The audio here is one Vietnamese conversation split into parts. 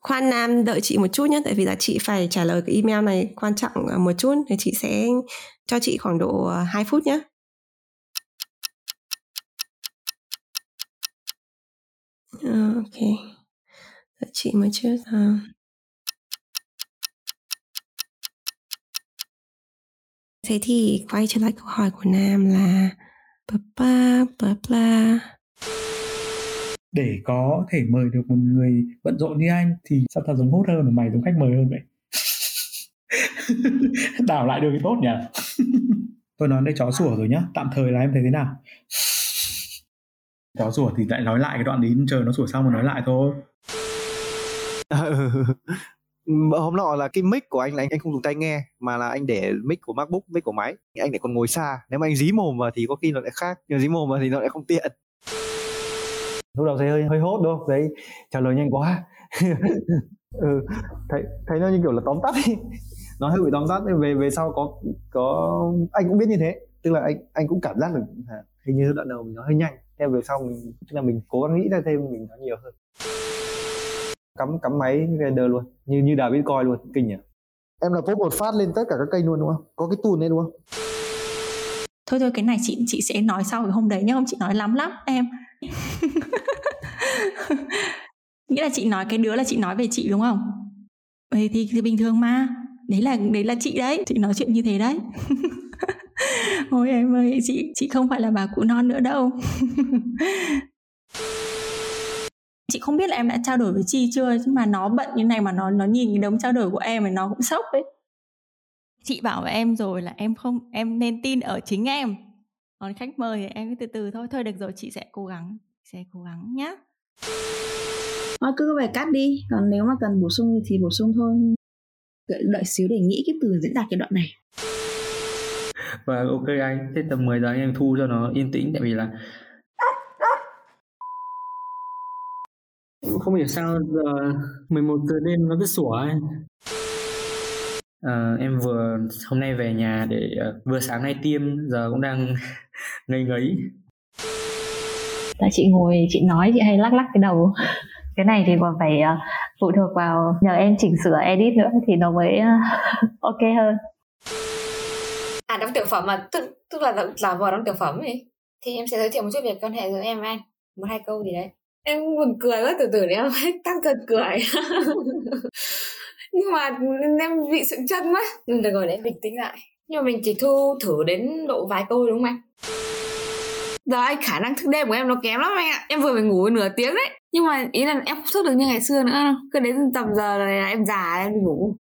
Khoan Nam đợi chị một chút nhé, tại vì là chị phải trả lời cái email này quan trọng một chút, thì chị sẽ cho chị khoảng độ 2 phút nhé. Ok, đợi chị một chút. Thế thì quay trở lại câu hỏi của Nam là để có thể mời được một người bận rộn như anh thì sao tao giống hốt hơn mà mày giống khách mời hơn vậy? Đảo lại được thì tốt nhỉ? Tôi nói đây chó sủa rồi nhá, tạm thời là em thấy thế nào? Chó sủa thì lại nói lại cái đoạn đấy, chờ nó sủa xong rồi nói lại thôi. Hôm nọ là cái mic của anh là anh không dùng tai nghe, mà là anh để mic của MacBook, mic của máy. Anh lại còn ngồi xa, nếu mà anh dí mồm vào thì có khi nó lại khác, nhưng dí mồm vào thì nó lại không tiện. Lúc đầu thấy hơi hốt đúng không? Đấy, trả lời nhanh quá. Thấy nó như kiểu là tóm tắt ấy. Nó hơi bị tóm tắt, về sau có anh cũng biết như thế, tức là anh cũng cảm giác được hình như đoạn đầu mình nói hơi nhanh. Theo về sau mình tức là mình cố gắng nghĩ ra thêm, mình nói nhiều hơn. Cắm máy render luôn, như đào Bitcoin luôn, kinh nhỉ. Em là post một phát lên tất cả các kênh luôn đúng không? Có cái tool đấy đúng không? Thôi cái này chị sẽ nói sau cái hôm đấy nhá, không chị nói lắm lắm em. Nghĩa là chị nói cái đứa là chị nói về chị đúng không? Vậy thì bình thường mà. Đấy là chị đấy, chị nói chuyện như thế đấy. Ôi em ơi, chị không phải là bà cụ non nữa đâu. Chị không biết là em đã trao đổi với Chi chưa, nhưng mà nó bận như này mà nó nhìn cái đống trao đổi của em thì nó cũng sốc đấy. Chị bảo với em rồi là em nên tin ở chính em. Còn khách mời thì em cứ từ thôi. Thôi được rồi, chị sẽ cố gắng. Sẽ cố gắng nhá. Thôi cứ phải cắt đi, còn nếu mà cần bổ sung thì bổ sung thôi. Đợi xíu để nghĩ cái từ diễn đạt cái đoạn này. Và ok anh, thế tầm 10 giờ anh em thu cho nó yên tĩnh, tại vì là không hiểu sao giờ 11 giờ đêm nó cứ sủa ấy. Em vừa hôm nay về nhà để vừa sáng nay tiêm, giờ cũng đang ngây ngấy. Tại chị ngồi chị nói chị hay lắc cái đầu. Cái này thì còn phải phụ thuộc vào nhờ em chỉnh sửa edit nữa thì nó mới ok hơn. Đóng tiểu phẩm mà tức là vợ đóng tiểu phẩm ấy. Thì em sẽ giới thiệu một chút về quan hệ giữa em và anh, một hai câu gì đấy. Em buồn cười quá, từ để em tắt cười. Nhưng mà em bị sững chân quá. Được rồi, để em bình tĩnh lại. Nhưng mà mình chỉ thu thử đến độ vài câu đúng không anh? Giờ anh, khả năng thức đêm của em nó kém lắm anh ạ. Em vừa mới ngủ nửa tiếng đấy. Nhưng mà ý là em không thức được như ngày xưa nữa. Cứ đến tầm giờ này là em già, em ngủ.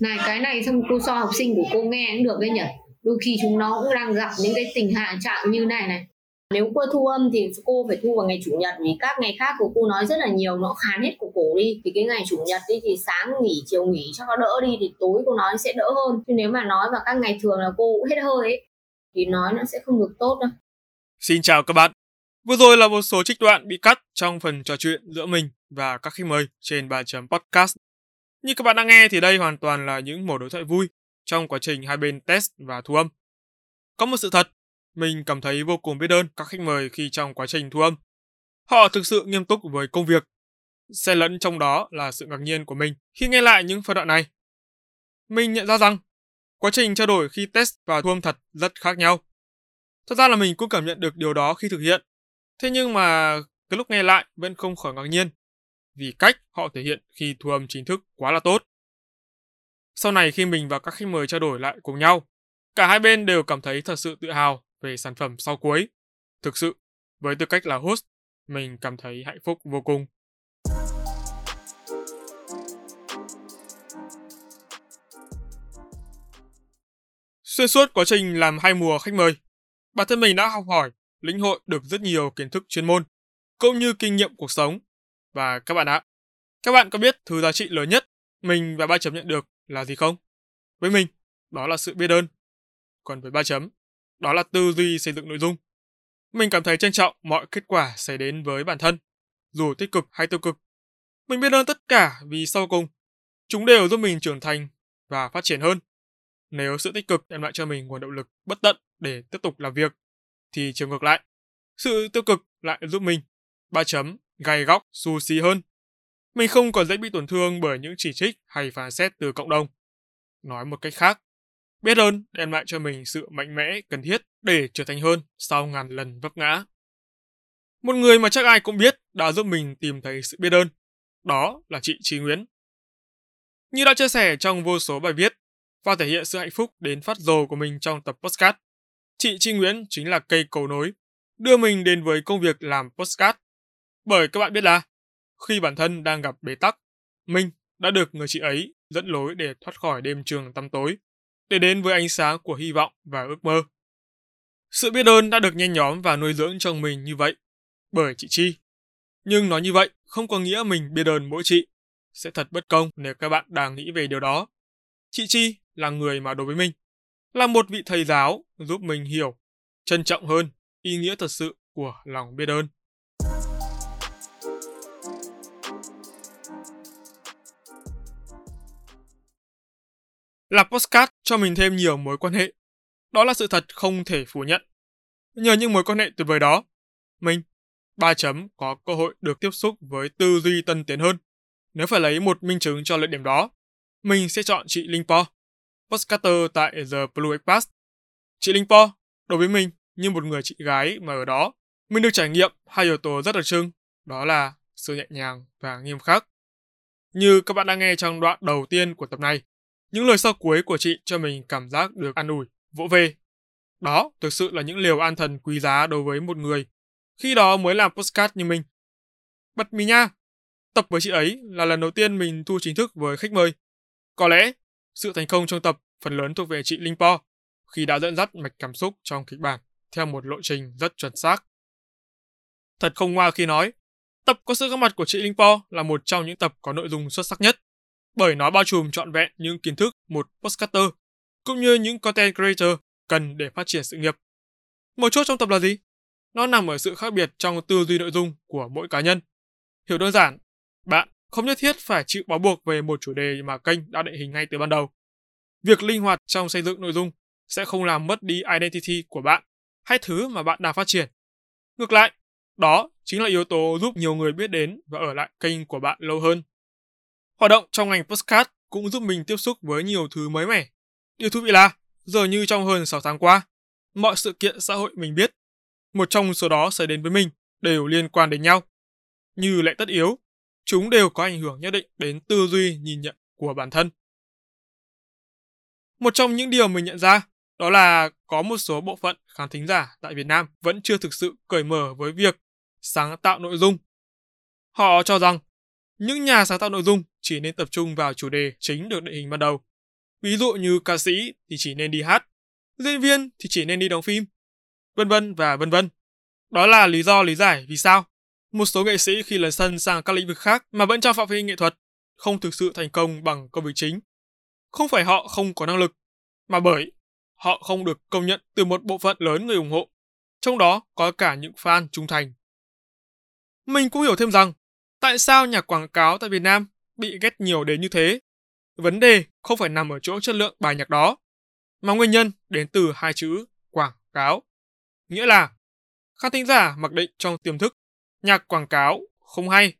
Này, cái này xong cô so học sinh của cô nghe cũng được đấy nhỉ. Đôi khi chúng nó cũng đang gặp những cái tình hạn trạng như này. Nếu cô thu âm thì cô phải thu vào ngày chủ nhật, vì các ngày khác của cô nói rất là nhiều, nó khán hết của cổ đi. Thì cái ngày chủ nhật đi thì sáng nghỉ, chiều nghỉ cho nó đỡ đi, thì tối cô nói sẽ đỡ hơn. Chứ nếu mà nói vào các ngày thường là cô cũng hết hơi ấy, thì nói nó sẽ không được tốt đâu. Xin chào các bạn. Vừa rồi là một số trích đoạn bị cắt trong phần trò chuyện giữa mình và các khách mời trên Ba Chấm Podcast. Như các bạn đang nghe thì đây hoàn toàn là những mẩu đối thoại vui trong quá trình hai bên test và thu âm. Có một sự thật, mình cảm thấy vô cùng biết ơn các khách mời khi trong quá trình thu âm. Họ thực sự nghiêm túc với công việc. Xen lẫn trong đó là sự ngạc nhiên của mình khi nghe lại những phân đoạn này. Mình nhận ra rằng quá trình trao đổi khi test và thu âm thật rất khác nhau. Thật ra là mình cũng cảm nhận được điều đó khi thực hiện. Thế nhưng mà cái lúc nghe lại vẫn không khỏi ngạc nhiên vì cách họ thể hiện khi thu âm chính thức quá là tốt. Sau này khi mình và các khách mời trao đổi lại cùng nhau, cả hai bên đều cảm thấy thật sự tự hào về sản phẩm sau cuối. Thực sự, với tư cách là host, mình cảm thấy hạnh phúc vô cùng. Xuyên suốt quá trình làm 2 mùa khách mời, bản thân mình đã học hỏi, lĩnh hội được rất nhiều kiến thức chuyên môn, cũng như kinh nghiệm cuộc sống. Và các bạn ạ, các bạn có biết thứ giá trị lớn nhất mình và Ba Chấm nhận được là gì không? Với mình, đó là sự biết ơn. Còn với Ba Chấm, đó là tư duy xây dựng nội dung. Mình cảm thấy trân trọng mọi kết quả xảy đến với bản thân, dù tích cực hay tiêu cực. Mình biết ơn tất cả vì sau cùng, chúng đều giúp mình trưởng thành và phát triển hơn. Nếu sự tích cực đem lại cho mình nguồn động lực bất tận để tiếp tục làm việc, thì chiều ngược lại, sự tiêu cực lại giúp mình, Ba Chấm, gay góc, xù xì hơn. mình không còn dễ bị tổn thương bởi những chỉ trích hay phán xét từ cộng đồng. Nói một cách khác, biết ơn đem lại cho mình sự mạnh mẽ cần thiết để trở thành hơn sau ngàn lần vấp ngã. Một người mà chắc ai cũng biết đã giúp mình tìm thấy sự biết ơn, đó là chị Trí Nguyễn. Như đã chia sẻ trong vô số bài viết và thể hiện sự hạnh phúc đến phát dồ của mình trong tập Postcard, chị Trí Nguyễn chính là cây cầu nối đưa mình đến với công việc làm Postcard. Bởi các bạn biết là, khi bản thân đang gặp bế tắc, mình đã được người chị ấy dẫn lối để thoát khỏi đêm trường tăm tối, để đến với ánh sáng của hy vọng và ước mơ. Sự biết ơn đã được nhen nhóm và nuôi dưỡng trong mình như vậy, bởi chị Chi. Nhưng nói như vậy không có nghĩa mình biết ơn mỗi chị. Sẽ thật bất công nếu các bạn đang nghĩ về điều đó. Chị Chi là người mà đối với mình, là một vị thầy giáo giúp mình hiểu, trân trọng hơn ý nghĩa thật sự của lòng biết ơn. Làm podcast cho mình thêm nhiều mối quan hệ. Đó là sự thật không thể phủ nhận. Nhờ những mối quan hệ tuyệt vời đó, mình, Ba Chấm, có cơ hội được tiếp xúc với tư duy tân tiến hơn. Nếu phải lấy một minh chứng cho lợi điểm đó, mình sẽ chọn chị Linh Po, podcaster tại The Blue Express. Chị Linh Po đối với mình như một người chị gái mà ở đó, mình được trải nghiệm hai yếu tố rất đặc trưng, đó là sự nhẹ nhàng và nghiêm khắc. Như các bạn đang nghe trong đoạn đầu tiên của tập này, những lời sau cuối của chị cho mình cảm giác được an ủi, vỗ về. Đó thực sự là những liều an thần quý giá đối với một người, khi đó mới làm podcast như mình. Bật mí nha! Tập với chị ấy là lần đầu tiên mình thu chính thức với khách mời. Có lẽ, sự thành công trong tập phần lớn thuộc về chị Linh Po, khi đã dẫn dắt mạch cảm xúc trong kịch bản theo một lộ trình rất chuẩn xác. Thật không ngoa khi nói, tập có sự góp mặt của chị Linh Po là một trong những tập có nội dung xuất sắc nhất, bởi nó bao trùm trọn vẹn những kiến thức một podcaster cũng như những content creator cần để phát triển sự nghiệp. Một chốt trong tập là gì? Nó nằm ở sự khác biệt trong tư duy nội dung của mỗi cá nhân. Hiểu đơn giản, bạn không nhất thiết phải chịu bó buộc về một chủ đề mà kênh đã định hình ngay từ ban đầu. Việc linh hoạt trong xây dựng nội dung sẽ không làm mất đi identity của bạn hay thứ mà bạn đang phát triển. Ngược lại, đó chính là yếu tố giúp nhiều người biết đến và ở lại kênh của bạn lâu hơn. Hoạt động trong ngành podcast cũng giúp mình tiếp xúc với nhiều thứ mới mẻ. Điều thú vị là, giờ như trong hơn 6 tháng qua, mọi sự kiện xã hội mình biết, một trong số đó xảy đến với mình, đều liên quan đến nhau. Như lẽ tất yếu, chúng đều có ảnh hưởng nhất định đến tư duy nhìn nhận của bản thân. Một trong những điều mình nhận ra, đó là có một số bộ phận khán thính giả tại Việt Nam vẫn chưa thực sự cởi mở với việc sáng tạo nội dung. Họ cho rằng, những nhà sáng tạo nội dung chỉ nên tập trung vào chủ đề chính được định hình ban đầu. Ví dụ như ca sĩ thì chỉ nên đi hát, diễn viên thì chỉ nên đi đóng phim, vân vân và vân vân. Đó là lý do lý giải vì sao một số nghệ sĩ khi lấn sân sang các lĩnh vực khác mà vẫn trong phạm vi nghệ thuật không thực sự thành công bằng công việc chính. Không phải họ không có năng lực, mà bởi họ không được công nhận từ một bộ phận lớn người ủng hộ, trong đó có cả những fan trung thành. Mình cũng hiểu thêm rằng tại sao nhà quảng cáo tại Việt Nam bị ghét nhiều đến như thế. Vấn đề không phải nằm ở chỗ chất lượng bài nhạc đó, mà nguyên nhân đến từ hai chữ quảng cáo. Nghĩa là khán thính giả mặc định trong tiềm thức nhạc quảng cáo không hay,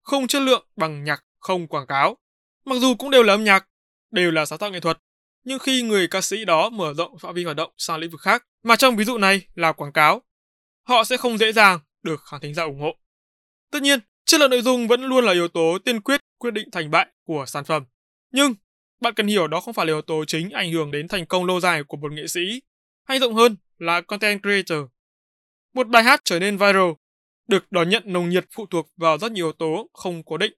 không chất lượng bằng nhạc không quảng cáo. Mặc dù cũng đều là âm nhạc, đều là sáng tạo nghệ thuật, nhưng khi người ca sĩ đó mở rộng phạm vi hoạt động sang lĩnh vực khác, mà trong ví dụ này là quảng cáo, họ sẽ không dễ dàng được khán thính giả ủng hộ. Tất nhiên, chất lượng nội dung vẫn luôn là yếu tố tiên quyết quyết định thành bại của sản phẩm. Nhưng, bạn cần hiểu đó không phải là yếu tố chính ảnh hưởng đến thành công lâu dài của một nghệ sĩ, hay rộng hơn là content creator. Một bài hát trở nên viral, được đón nhận nồng nhiệt phụ thuộc vào rất nhiều yếu tố không cố định.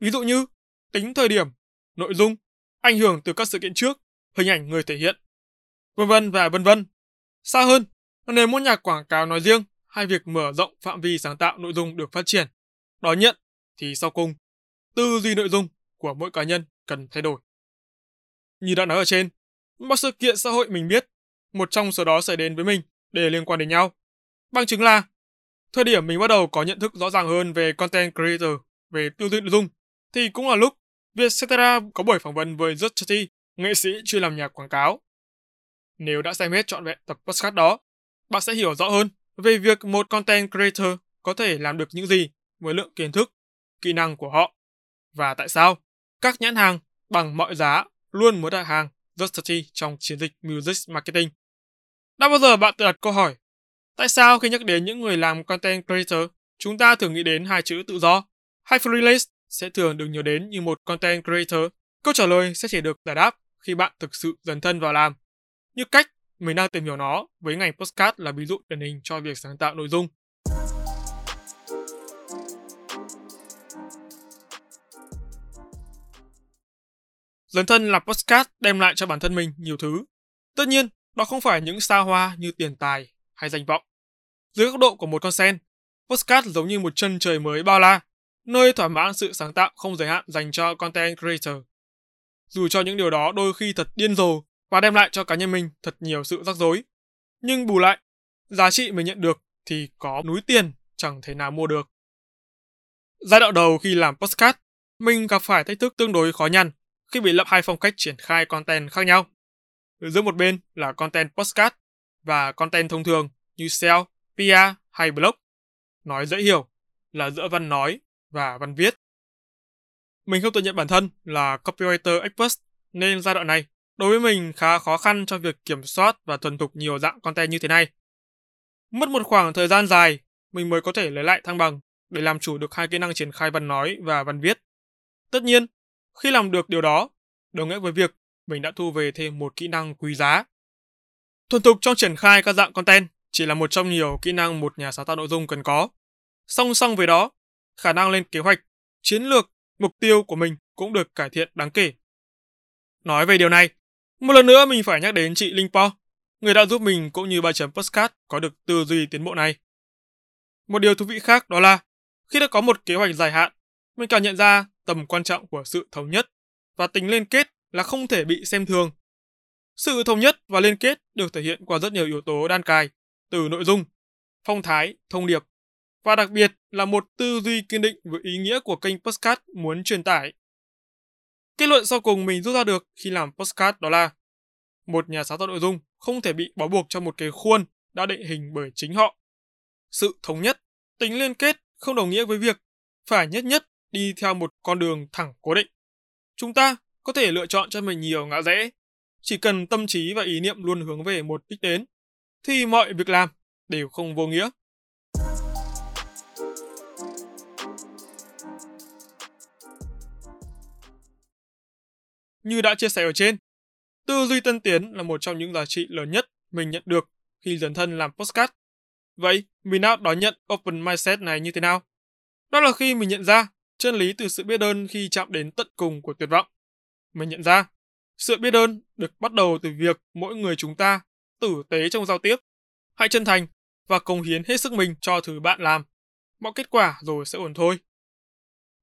Ví dụ như, tính thời điểm, nội dung, ảnh hưởng từ các sự kiện trước, hình ảnh người thể hiện, vân vân và vân vân. Xa hơn, nếu muốn nhạc quảng cáo nói riêng hay việc mở rộng phạm vi sáng tạo nội dung được phát triển, đón nhận thì sau cùng, tư duy nội dung của mỗi cá nhân cần thay đổi. Như đã nói ở trên, mọi sự kiện xã hội mình biết, một trong số đó xảy đến với mình đều liên quan đến nhau. Bằng chứng là, thời điểm mình bắt đầu có nhận thức rõ ràng hơn về content creator, về tiêu thụ nội dung, thì cũng là lúc Vietcetera có buổi phỏng vấn với Justity, nghệ sĩ chuyên làm nhạc quảng cáo. Nếu đã xem hết trọn vẹn tập podcast đó, bạn sẽ hiểu rõ hơn về việc một content creator có thể làm được những gì với lượng kiến thức, kỹ năng của họ và tại sao các nhãn hàng bằng mọi giá luôn muốn đặt hàng Justity trong chiến dịch Music Marketing. Đã bao giờ bạn tự đặt câu hỏi, tại sao khi nhắc đến những người làm content creator, chúng ta thường nghĩ đến hai chữ tự do? Hay freelance sẽ thường được nhớ đến như một content creator. Câu trả lời sẽ chỉ được giải đáp khi bạn thực sự dấn thân vào làm. Như cách mình đang tìm hiểu nó với ngành Postcard là ví dụ điển hình cho việc sáng tạo nội dung. Dấn thân làm Postcard đem lại cho bản thân mình nhiều thứ. Tất nhiên, đó không phải những xa hoa như tiền tài hay danh vọng. Dưới góc độ của một con sen, Postcard giống như một chân trời mới bao la, nơi thỏa mãn sự sáng tạo không giới hạn dành cho content creator. Dù cho những điều đó đôi khi thật điên rồ và đem lại cho cá nhân mình thật nhiều sự rắc rối, nhưng bù lại, giá trị mình nhận được thì có núi tiền chẳng thể nào mua được. Giai đoạn đầu khi làm Postcard, mình gặp phải thách thức tương đối khó nhằn khi bị lập hai phong cách triển khai content khác nhau. Giữa một bên là content Postcard và content thông thường như sale, PR hay blog. Nói dễ hiểu là giữa văn nói và văn viết. Mình không tự nhận bản thân là copywriter expert nên giai đoạn này đối với mình khá khó khăn cho việc kiểm soát và thuần thục nhiều dạng content như thế này. Mất một khoảng thời gian dài, mình mới có thể lấy lại thăng bằng để làm chủ được hai kỹ năng triển khai văn nói và văn viết. Tất nhiên, khi làm được điều đó, đồng nghĩa với việc mình đã thu về thêm một kỹ năng quý giá. Thuần thục trong triển khai các dạng content chỉ là một trong nhiều kỹ năng một nhà sáng tạo nội dung cần có. Song song với đó, khả năng lên kế hoạch, chiến lược, mục tiêu của mình cũng được cải thiện đáng kể. Nói về điều này, một lần nữa mình phải nhắc đến chị Linh Po, người đã giúp mình cũng như Ba Chấm Postcard có được tư duy tiến bộ này. Một điều thú vị khác đó là, khi đã có một kế hoạch dài hạn, mình càng nhận ra tầm quan trọng của sự thống nhất và tính liên kết là không thể bị xem thường. Sự thống nhất và liên kết được thể hiện qua rất nhiều yếu tố đan cài, từ nội dung, phong thái, thông điệp, và đặc biệt là một tư duy kiên định với ý nghĩa của kênh Postcard muốn truyền tải. Kết luận sau cùng mình rút ra được khi làm Postcard đó là một nhà sáng tạo nội dung không thể bị bó buộc trong một cái khuôn đã định hình bởi chính họ. Sự thống nhất, tính liên kết không đồng nghĩa với việc phải nhất đi theo một con đường thẳng cố định. Chúng ta có thể lựa chọn cho mình nhiều ngã rẽ, chỉ cần tâm trí và ý niệm luôn hướng về một đích đến, thì mọi việc làm đều không vô nghĩa. Như đã chia sẻ ở trên, tư duy tân tiến là một trong những giá trị lớn nhất mình nhận được khi dấn thân làm Postcard. Vậy, mình đã đón nhận Open Mindset này như thế nào? Đó là khi mình nhận ra chân lý từ sự biết ơn khi chạm đến tận cùng của tuyệt vọng. Mình nhận ra, sự biết ơn được bắt đầu từ việc mỗi người chúng ta tử tế trong giao tiếp. Hãy chân thành và cống hiến hết sức mình cho thứ bạn làm. Mọi kết quả rồi sẽ ổn thôi.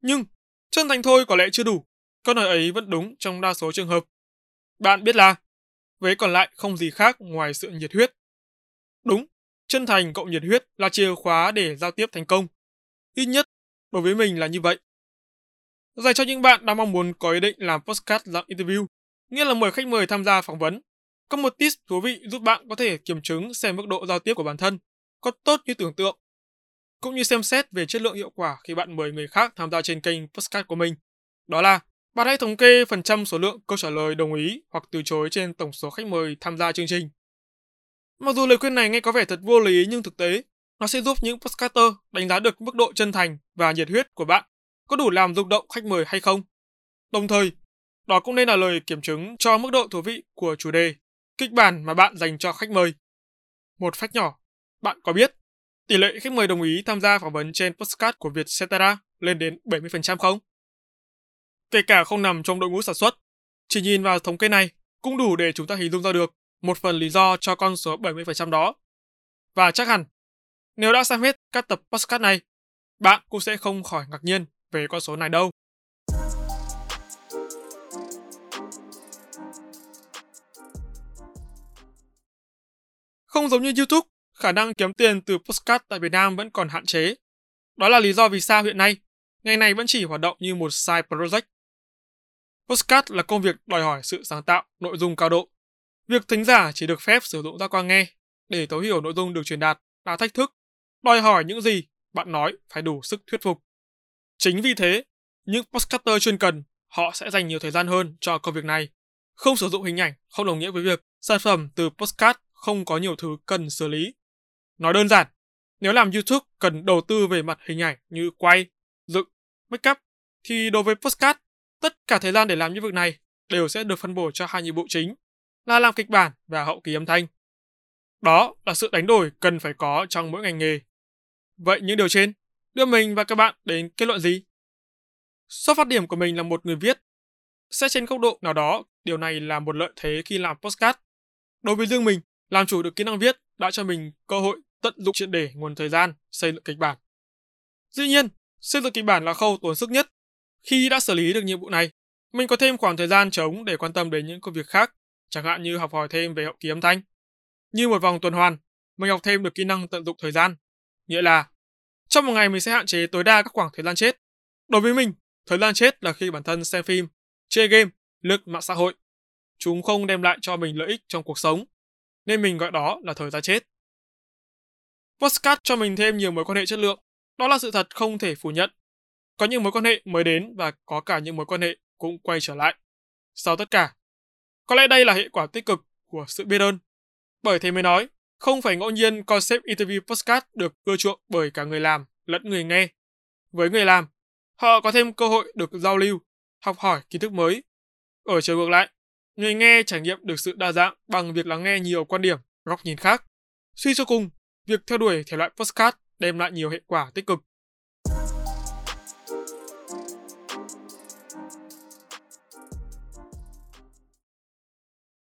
Nhưng, chân thành thôi có lẽ chưa đủ. Câu nói ấy vẫn đúng trong đa số trường hợp. Bạn biết là, vế còn lại không gì khác ngoài sự nhiệt huyết. Đúng, chân thành cộng nhiệt huyết là chìa khóa để giao tiếp thành công. Ít nhất, đối với mình là như vậy. Dành cho những bạn đang mong muốn có ý định làm Postcard dạng interview, nghĩa là mời khách mời tham gia phỏng vấn, có một tip thú vị giúp bạn có thể kiểm chứng xem mức độ giao tiếp của bản thân có tốt như tưởng tượng, cũng như xem xét về chất lượng hiệu quả khi bạn mời người khác tham gia trên kênh Postcard của mình. Đó là bạn hãy thống kê phần trăm số lượng câu trả lời đồng ý hoặc từ chối trên tổng số khách mời tham gia chương trình. Mặc dù lời khuyên này nghe có vẻ thật vô lý nhưng thực tế, nó sẽ giúp những Postcarder đánh giá được mức độ chân thành và nhiệt huyết của bạn có đủ làm rung động khách mời hay không. Đồng thời, đó cũng nên là lời kiểm chứng cho mức độ thú vị của chủ đề, kịch bản mà bạn dành cho khách mời. Một fact nhỏ, bạn có biết tỷ lệ khách mời đồng ý tham gia phỏng vấn trên Postcard của Vietcetera lên đến 70% không? Kể cả không nằm trong đội ngũ sản xuất, chỉ nhìn vào thống kê này cũng đủ để chúng ta hình dung ra được một phần lý do cho con số 70% đó. Và chắc hẳn, nếu đã xem hết các tập Postcard này, bạn cũng sẽ không khỏi ngạc nhiên về con số này đâu. Không giống như YouTube, khả năng kiếm tiền từ Postcard tại Việt Nam vẫn còn hạn chế. Đó là lý do vì sao hiện nay, ngành này vẫn chỉ hoạt động như một side project. Postcard là công việc đòi hỏi sự sáng tạo, nội dung cao độ. Việc thính giả chỉ được phép sử dụng giác quan nghe để thấu hiểu nội dung được truyền đạt là thách thức, đòi hỏi những gì bạn nói phải đủ sức thuyết phục. Chính vì thế, Những postcarder chuyên cần, họ sẽ dành nhiều thời gian hơn cho công việc này. Không sử dụng hình ảnh không đồng nghĩa với việc sản phẩm từ postcard không có nhiều thứ cần xử lý. Nói đơn giản, nếu làm YouTube cần đầu tư về mặt hình ảnh như quay, dựng, make up, thì đối với postcard, tất cả thời gian để làm những việc này đều sẽ được phân bổ cho hai nhiệm vụ chính là làm kịch bản và hậu kỳ âm thanh. Đó là sự đánh đổi cần phải có trong mỗi ngành nghề. Vậy những điều trên đưa mình và các bạn đến kết luận gì? Xuất phát điểm của mình là một người viết. Xét trên góc độ nào đó, điều này là một lợi thế khi làm postcard. Đối với riêng mình, làm chủ được kỹ năng viết đã cho mình cơ hội tận dụng triệt để nguồn thời gian xây dựng kịch bản. Dĩ nhiên, xây dựng kịch bản là khâu tốn sức nhất. Khi đã xử lý được nhiệm vụ này, mình có thêm khoảng thời gian trống để quan tâm đến những công việc khác, chẳng hạn như học hỏi thêm về hậu kỳ âm thanh. Như một vòng tuần hoàn, mình học thêm được kỹ năng tận dụng thời gian. Nghĩa là, trong một ngày mình sẽ hạn chế tối đa các khoảng thời gian chết. Đối với mình, thời gian chết là khi bản thân xem phim, chơi game, lướt mạng xã hội. Chúng không đem lại cho mình lợi ích trong cuộc sống, nên mình gọi đó là thời gian chết. Postcard cho mình thêm nhiều mối quan hệ chất lượng, đó là sự thật không thể phủ nhận. Có những mối quan hệ mới đến và có cả những mối quan hệ cũng quay trở lại. Sau tất cả, có lẽ đây là hệ quả tích cực của sự biết ơn. Bởi thế mới nói, không phải ngẫu nhiên concept interview postcard được ưa chuộng bởi cả người làm lẫn người nghe. Với người làm, họ có thêm cơ hội được giao lưu, học hỏi kiến thức mới. Ở chiều ngược lại, người nghe trải nghiệm được sự đa dạng bằng việc lắng nghe nhiều quan điểm, góc nhìn khác. Suy cho cùng, việc theo đuổi thể loại postcard đem lại nhiều hệ quả tích cực.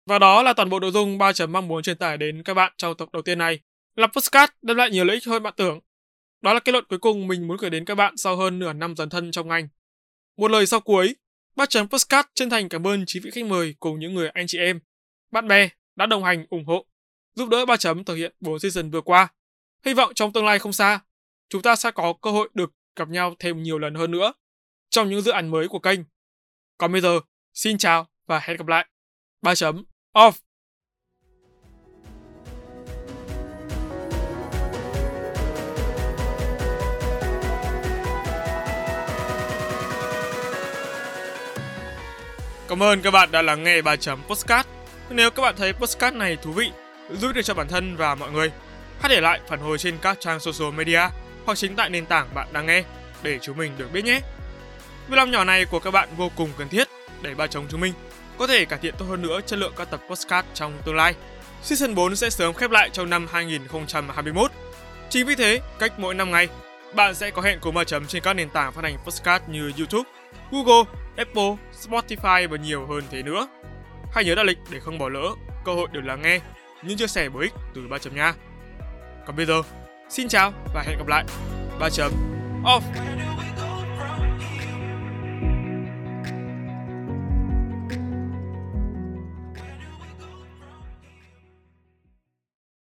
Và đó là toàn bộ nội dung Ba Chấm mong muốn truyền tải đến các bạn trong tập đầu tiên này. Làm postcard đem lại nhiều lợi ích hơn bạn tưởng. Đó là kết luận cuối cùng mình muốn gửi đến các bạn sau hơn nửa năm dấn thân trong ngành. Một lời sau cuối, Ba Chấm Postcard chân thành cảm ơn 9 vị khách mời cùng những người anh chị em, bạn bè đã đồng hành, ủng hộ, giúp đỡ Ba Chấm thực hiện 4 season vừa qua. Hy vọng trong tương lai không xa, chúng ta sẽ có cơ hội được gặp nhau thêm nhiều lần hơn nữa trong những dự án mới của kênh. Còn bây giờ, xin chào và hẹn gặp lại. Ba Chấm off. Cảm ơn các bạn đã lắng nghe 3 chấm Postcard. Nếu các bạn thấy Postcard này thú vị, giúp được cho bản thân và mọi người, hãy để lại phản hồi trên các trang social media hoặc chính tại nền tảng bạn đang nghe để chúng mình được biết nhé. Việc làm nhỏ này của các bạn vô cùng cần thiết để 3 chấm chúng mình có thể cải thiện tốt hơn nữa chất lượng các tập Postcard trong tương lai. Season 4 sẽ sớm khép lại trong năm 2021. Chính vì thế, cách mỗi 5 ngày, bạn sẽ có hẹn cùng 3 chấm trên các nền tảng phát hành Postcard như YouTube, Google, Apple, Spotify và nhiều hơn thế nữa. Hãy nhớ đặt lịch để không bỏ lỡ cơ hội được lắng nghe những chia sẻ bổ ích từ Ba Chấm nha. Còn bây giờ, xin chào và hẹn gặp lại. Ba Chấm off.